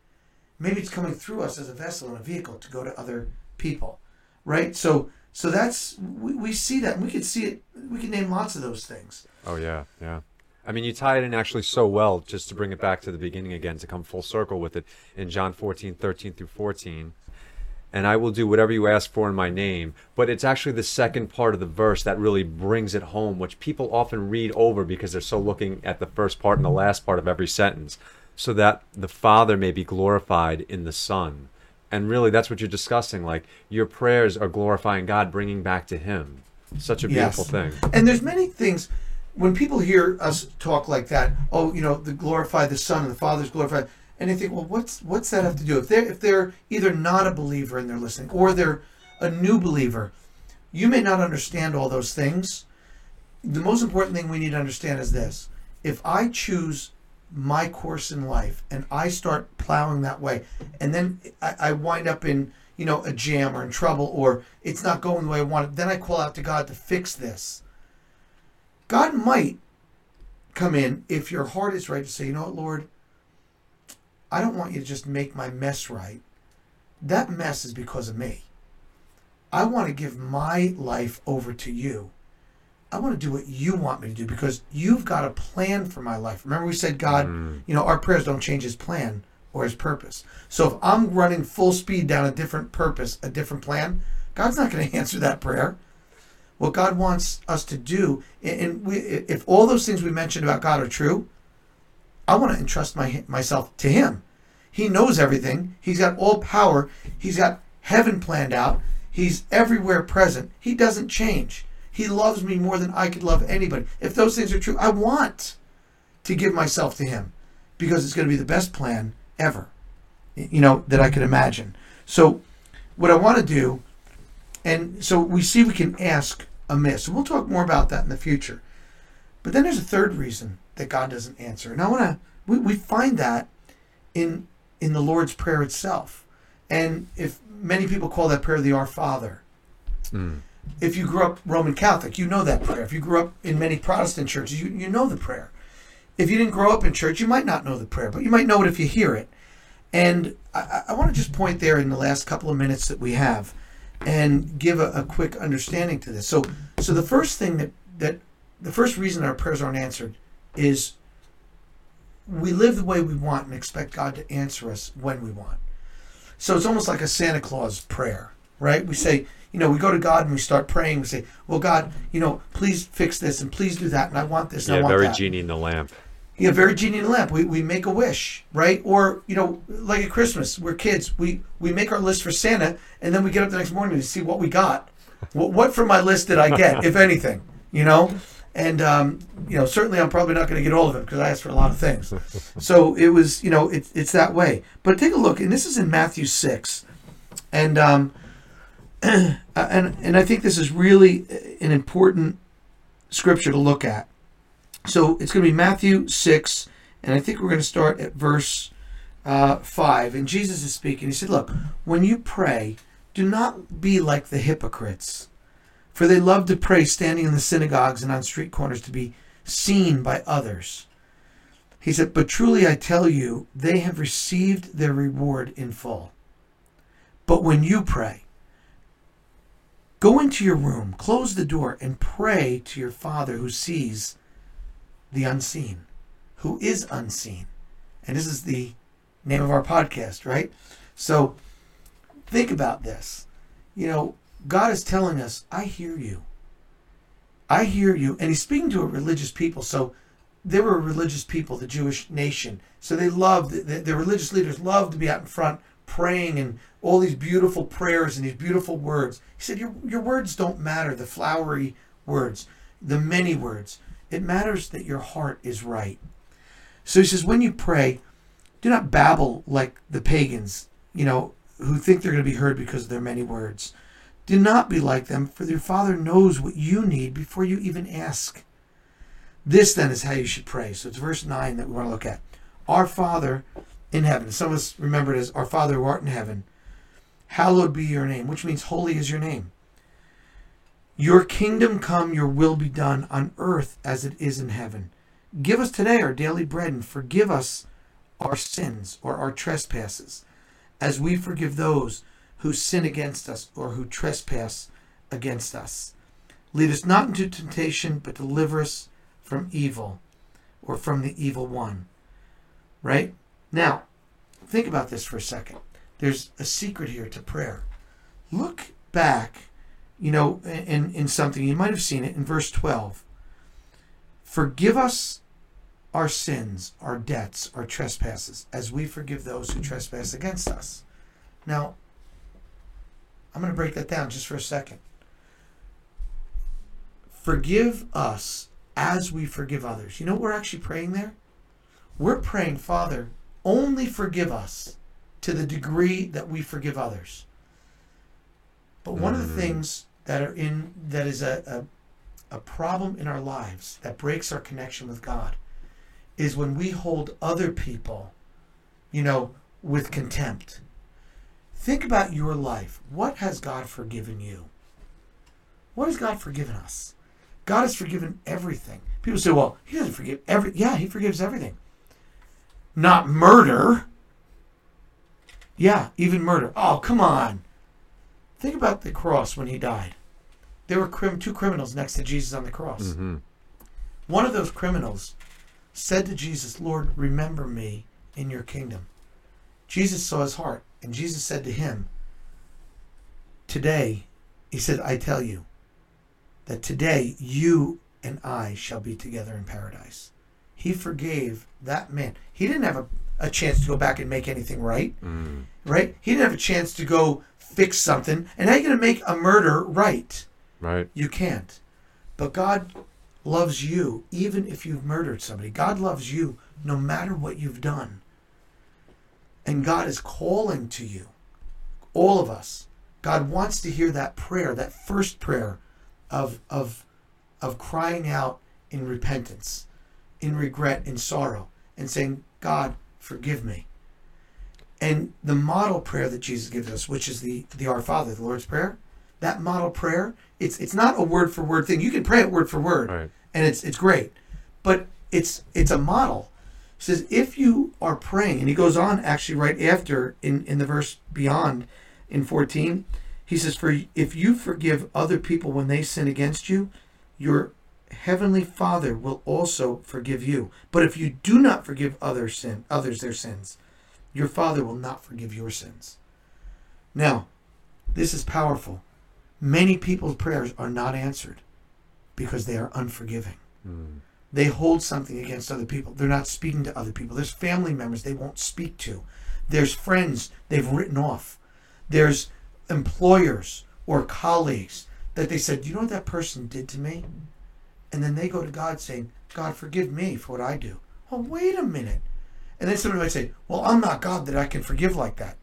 Maybe it's coming through us as a vessel and a vehicle to go to other people, right? So so that's, we, we see that. We could see it. We could name lots of those things. Oh, yeah, yeah. I mean, you tie it in actually so well, just to bring it back to the beginning again, to come full circle with it in John fourteen, thirteen through fourteen. And I will do whatever you ask for in my name. But it's actually the second part of the verse that really brings it home, which people often read over because they're so looking at the first part and the last part of every sentence, so that the Father may be glorified in the Son. And really, that's what you're discussing. Like, your prayers are glorifying God, bringing back to him. Such a beautiful yes. thing. And there's many things. When people hear us talk like that, oh, you know, the glorify the Son and the Father's glorified, and they think, well, what's what's that have to do? If they're, if they're either not a believer and they're listening, or they're a new believer, you may not understand all those things. The most important thing we need to understand is this. If I choose my course in life and I start plowing that way, and then I, I wind up in, you know, a jam or in trouble, or it's not going the way I want it, then I call out to God to fix this. God might come in if your heart is right to say, you know what, Lord, I don't want you to just make my mess right. That mess is because of me. I want to give my life over to you. I want to do what you want me to do because you've got a plan for my life. Remember we said God, mm. you know, our prayers don't change his plan or his purpose. So if I'm running full speed down a different purpose, a different plan, God's not going to answer that prayer. What God wants us to do, and we, if all those things we mentioned about God are true, I want to entrust my, myself to him. He knows everything. He's got all power. He's got heaven planned out. He's everywhere present. He doesn't change. He loves me more than I could love anybody. If those things are true, I want to give myself to him because it's going to be the best plan ever, you know, that I could imagine. So what I want to do, and so we see we can ask amiss. And we'll talk more about that in the future. But then there's a third reason that God doesn't answer. And I want to, we, we find that in in the Lord's Prayer itself. And if many people call that prayer the Our Father. Mm. If you grew up Roman Catholic, you know that prayer. If you grew up in many Protestant churches, you, you know the prayer. If you didn't grow up in church, you might not know the prayer, but you might know it if you hear it. And I, I want to just point there in the last couple of minutes that we have and give a, a quick understanding to this. So so the first thing that, that, the first reason our prayers aren't answered is we live the way we want and expect God to answer us when we want. So it's almost like a Santa Claus prayer, right? We say, you know, we go to God and we start praying. We say, well, God, you know, please fix this and please do that. And I want this and yeah, I want that. Yeah, very genie in the lamp. Yeah, very genie in the lamp. We we make a wish, right? Or, you know, like at Christmas, we're kids. We we make our list for Santa and then we get up the next morning and see what we got. what, what from my list did I get, if anything, you know? And, um, you know, certainly I'm probably not going to get all of it because I asked for a lot of things. So it was, you know, it, it's that way. But take a look, and this is in Matthew six. And um, and and I think this is really an important scripture to look at. So it's going to be Matthew six, and I think we're going to start at verse uh, five. And Jesus is speaking. He said, look, when you pray, do not be like the hypocrites. For they love to pray standing in the synagogues and on street corners to be seen by others. He said, but truly I tell you, they have received their reward in full. But when you pray, go into your room, close the door, and pray to your Father who sees the unseen, who is unseen. And this is the name of our podcast, right? So think about this. You know, God is telling us, I hear you. I hear you. And he's speaking to a religious people. So they were a religious people, the Jewish nation. So they loved, the, the religious leaders loved to be out in front praying and all these beautiful prayers and these beautiful words. He said, your, your words don't matter, the flowery words, the many words. It matters that your heart is right. So he says, when you pray, do not babble like the pagans, you know, who think they're going to be heard because of their many words. Do not be like them, for your Father knows what you need before you even ask. This, then, is how you should pray. So it's verse nine that we want to look at. Our Father in heaven. Some of us remember it as our Father who art in heaven. Hallowed be your name, which means holy is your name. Your kingdom come, your will be done on earth as it is in heaven. Give us today our daily bread, and forgive us our sins or our trespasses, as we forgive those who sin against us or who trespass against us. Lead us not into temptation, but deliver us from evil, or from the evil one. Right? Now, think about this for a second. There's a secret here to prayer. Look back, you know, in, in something. You might have seen it in verse twelve. Forgive us our sins, our debts, our trespasses, as we forgive those who trespass against us. Now, I'm going to break that down just for a second. Forgive us as we forgive others. You know what we're actually praying there? We're praying, Father, only forgive us to the degree that we forgive others. But one mm-hmm. of the things that are in that is a, a a problem in our lives that breaks our connection with God is when we hold other people, you know, with contempt. Think about your life. What has God forgiven you? What has God forgiven us? God has forgiven everything. People say, well, he doesn't forgive every. Yeah, he forgives everything. Not murder. Yeah, even murder. Oh, come on. Think about the cross when he died. There were crim- two criminals next to Jesus on the cross. Mm-hmm. One of those criminals said to Jesus, Lord, remember me in your kingdom. Jesus saw his heart, and Jesus said to him, today, he said, I tell you that today you and I shall be together in paradise. He forgave that man. He didn't have a, a chance to go back and make anything right, mm. right? He didn't have a chance to go fix something, and how are you going to make a murder right? Right. You can't. But God loves you even if you've murdered somebody. God loves you no matter what you've done. And God is calling to you, all of us. God wants to hear that prayer, that first prayer of of of crying out in repentance, in regret, in sorrow, and saying, God, forgive me. And the model prayer that Jesus gives us, which is the the Our Father, the Lord's Prayer, that model prayer, it's it's not a word for word thing. You can pray it word for word, right. and it's it's great, but it's it's a model. It says if you are praying, and he goes on actually right after in, in the verse beyond, in fourteen, he says, "For if you forgive other people when they sin against you, your heavenly Father will also forgive you. But if you do not forgive other sin others their sins, your Father will not forgive your sins." Now, this is powerful. Many people's prayers are not answered because they are unforgiving. Mm. They hold something against other people. They're not speaking to other people. There's family members they won't speak to. There's friends they've written off. There's employers or colleagues that they said, you know what that person did to me? And then they go to God saying, God, forgive me for what I do. Oh, wait a minute. And then somebody might say, well, I'm not God that I can forgive like that.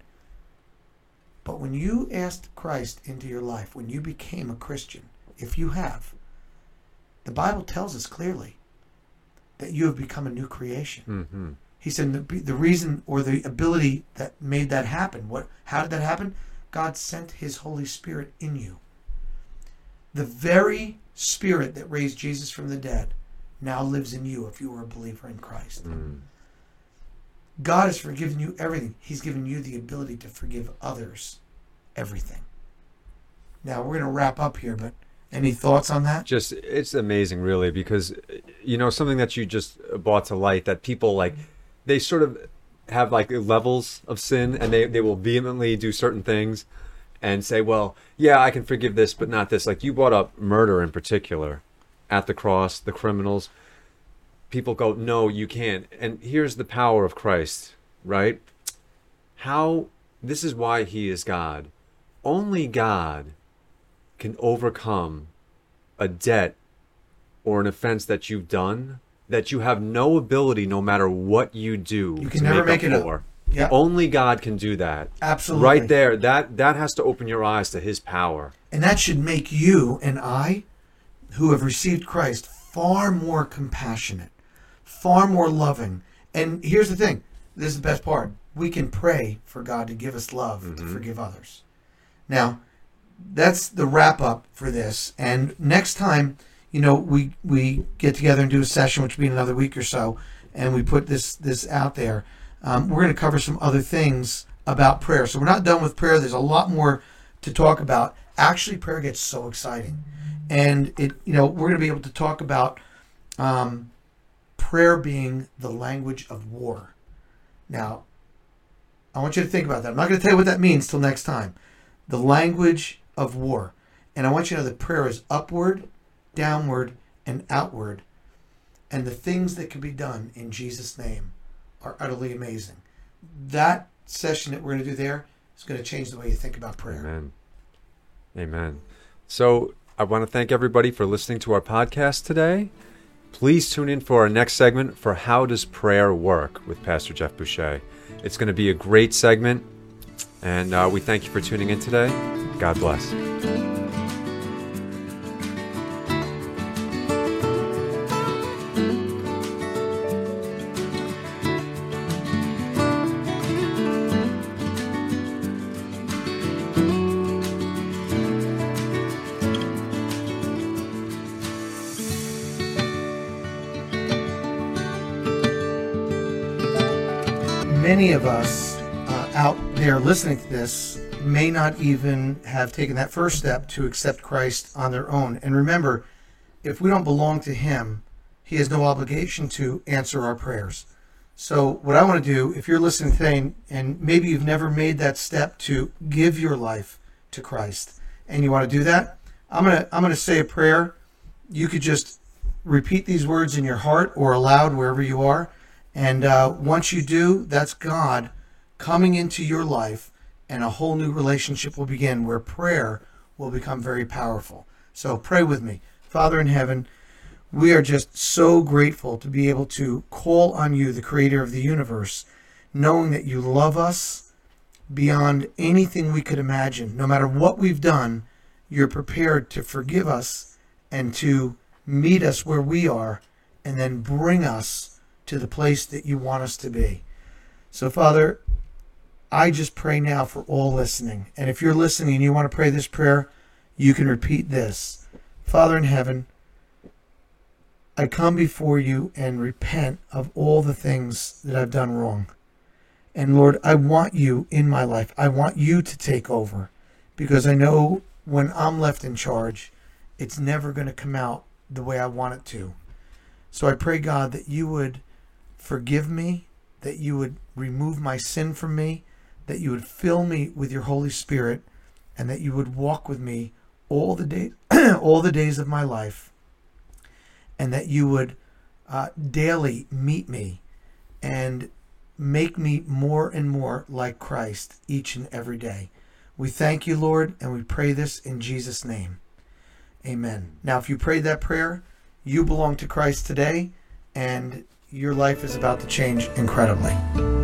But when you asked Christ into your life, when you became a Christian, if you have, the Bible tells us clearly that you have become a new creation. Mm-hmm. He said the, the reason or the ability that made that happen. What? How did that happen? God sent his Holy Spirit in you. The very Spirit that raised Jesus from the dead now lives in you if you were a believer in Christ. Mm. God has forgiven you everything. He's given you the ability to forgive others everything. Now, we're going to wrap up here, but any thoughts on that? Just, it's amazing, really, because, you know, something that you just brought to light that people like, they sort of have like levels of sin, and they, they will vehemently do certain things and say, well, yeah, I can forgive this, but not this. Like you brought up murder in particular at the cross, the criminals. People go, no, you can't. And here's the power of Christ, right? How, this is why he is God. Only God can overcome a debt or an offense that you've done that you have no ability, no matter what you do, you can never make it up. Yeah. Only God can do that. Absolutely. Right there. That that has to open your eyes to his power. And that should make you and I, who have received Christ, far more compassionate, far more loving. And here's the thing. This is the best part. We can pray for God to give us love, mm-hmm. to forgive others. Now, that's the wrap up for this. And next time, you know, we we get together and do a session, which will be another week or so, and we put this this out there. Um, we're going to cover some other things about prayer. So we're not done with prayer. There's a lot more to talk about. Actually, prayer gets so exciting. And, it, you know, we're going to be able to talk about um, prayer being the language of war. Now, I want you to think about that. I'm not going to tell you what that means till next time. The language of war. And I want you to know that prayer is upward, downward, and outward. And the things that can be done in Jesus' name are utterly amazing. That session that we're going to do there is going to change the way you think about prayer. Amen. Amen. So I want to thank everybody for listening to our podcast today. Please tune in for our next segment for How Does Prayer Work with Pastor Jeff Boucher. It's going to be a great segment, and uh, we thank you for tuning in today. God bless. Many of us uh, out there listening to this may not even have taken that first step to accept Christ on their own. And remember, if we don't belong to him, he has no obligation to answer our prayers. So what I want to do, if you're listening today and maybe you've never made that step to give your life to Christ and you want to do that, I'm going to I'm going to say a prayer. You could just repeat these words in your heart or aloud wherever you are. And uh, once you do, that's God coming into your life, and a whole new relationship will begin where prayer will become very powerful. So pray with me. Father in heaven, we are just so grateful to be able to call on you, the creator of the universe, knowing that you love us beyond anything we could imagine. No matter what we've done, you're prepared to forgive us and to meet us where we are and then bring us to the place that you want us to be. So Father, I just pray now for all listening. And if you're listening and you want to pray this prayer, you can repeat this. Father in heaven, I come before you and repent of all the things that I've done wrong. And Lord, I want you in my life. I want you to take over, because I know when I'm left in charge, it's never going to come out the way I want it to. So I pray, God, that you would forgive me, that you would remove my sin from me, that you would fill me with your Holy Spirit, and that you would walk with me all the day, all the days of my life, and that you would uh, daily meet me and make me more and more like Christ each and every day. We thank you, Lord, and we pray this in Jesus' name. Amen. Now, if you prayed that prayer, you belong to Christ today, and your life is about to change incredibly.